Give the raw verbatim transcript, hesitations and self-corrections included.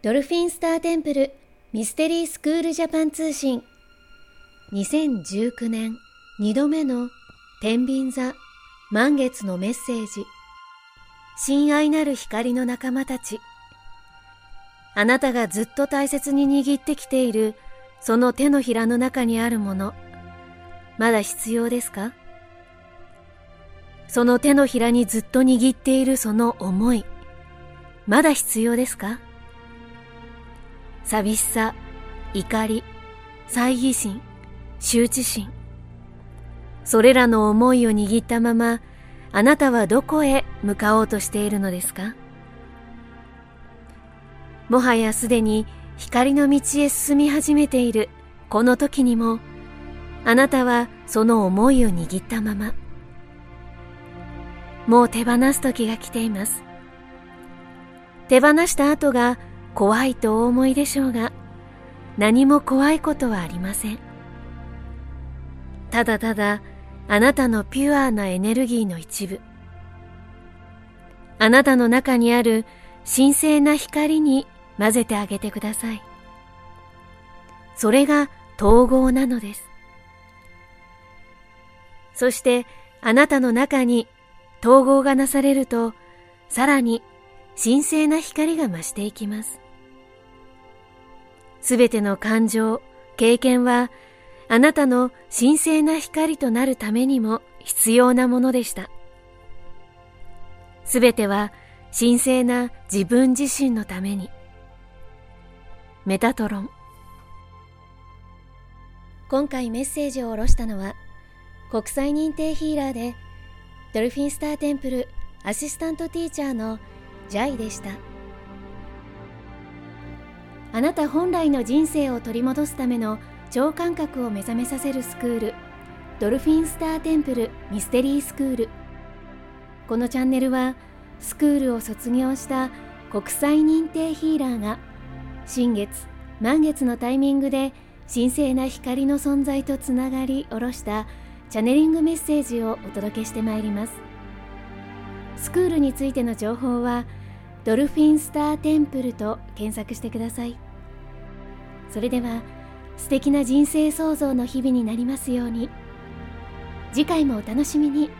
ドルフィンスターテンプルミステリースクールジャパン通信にせんじゅうきゅうねんにどめの天秤座満月のメッセージ。親愛なる光の仲間たち、あなたがずっと大切に握ってきているその手のひらの中にあるもの、まだ必要ですか？その手のひらにずっと握っているその思い、まだ必要ですか？寂しさ、怒り、猜疑心、羞恥心、それらの思いを握ったまま、あなたはどこへ向かおうとしているのですか？もはやすでに光の道へ進み始めているこの時にも、あなたはその思いを握ったまま、もう手放す時が来ています。手放した後が怖いとお思いでしょうが、何も怖いことはありません。ただただあなたのピュアなエネルギーの一部、あなたの中にある神聖な光に混ぜてあげてください。それが統合なのです。そしてあなたの中に統合がなされると、さらに神聖な光が増していきます。すべての感情、経験はあなたの神聖な光となるためにも必要なものでした。すべては神聖な自分自身のために。メタトロン。今回メッセージを下ろしたのは、国際認定ヒーラーでドルフィンスターテンプルアシスタントティーチャーのジャイでした。あなた本来の人生を取り戻すための超感覚を目覚めさせるスクール、ドルフィンスターテンプルミステリースクール。このチャンネルはスクールを卒業した国際認定ヒーラーが新月、満月のタイミングで神聖な光の存在とつながり下ろしたチャネリングメッセージをお届けしてまいります。スクールについての情報はドルフィンスターテンプルと検索してください。それでは素敵な人生創造の日々になりますように。次回もお楽しみに。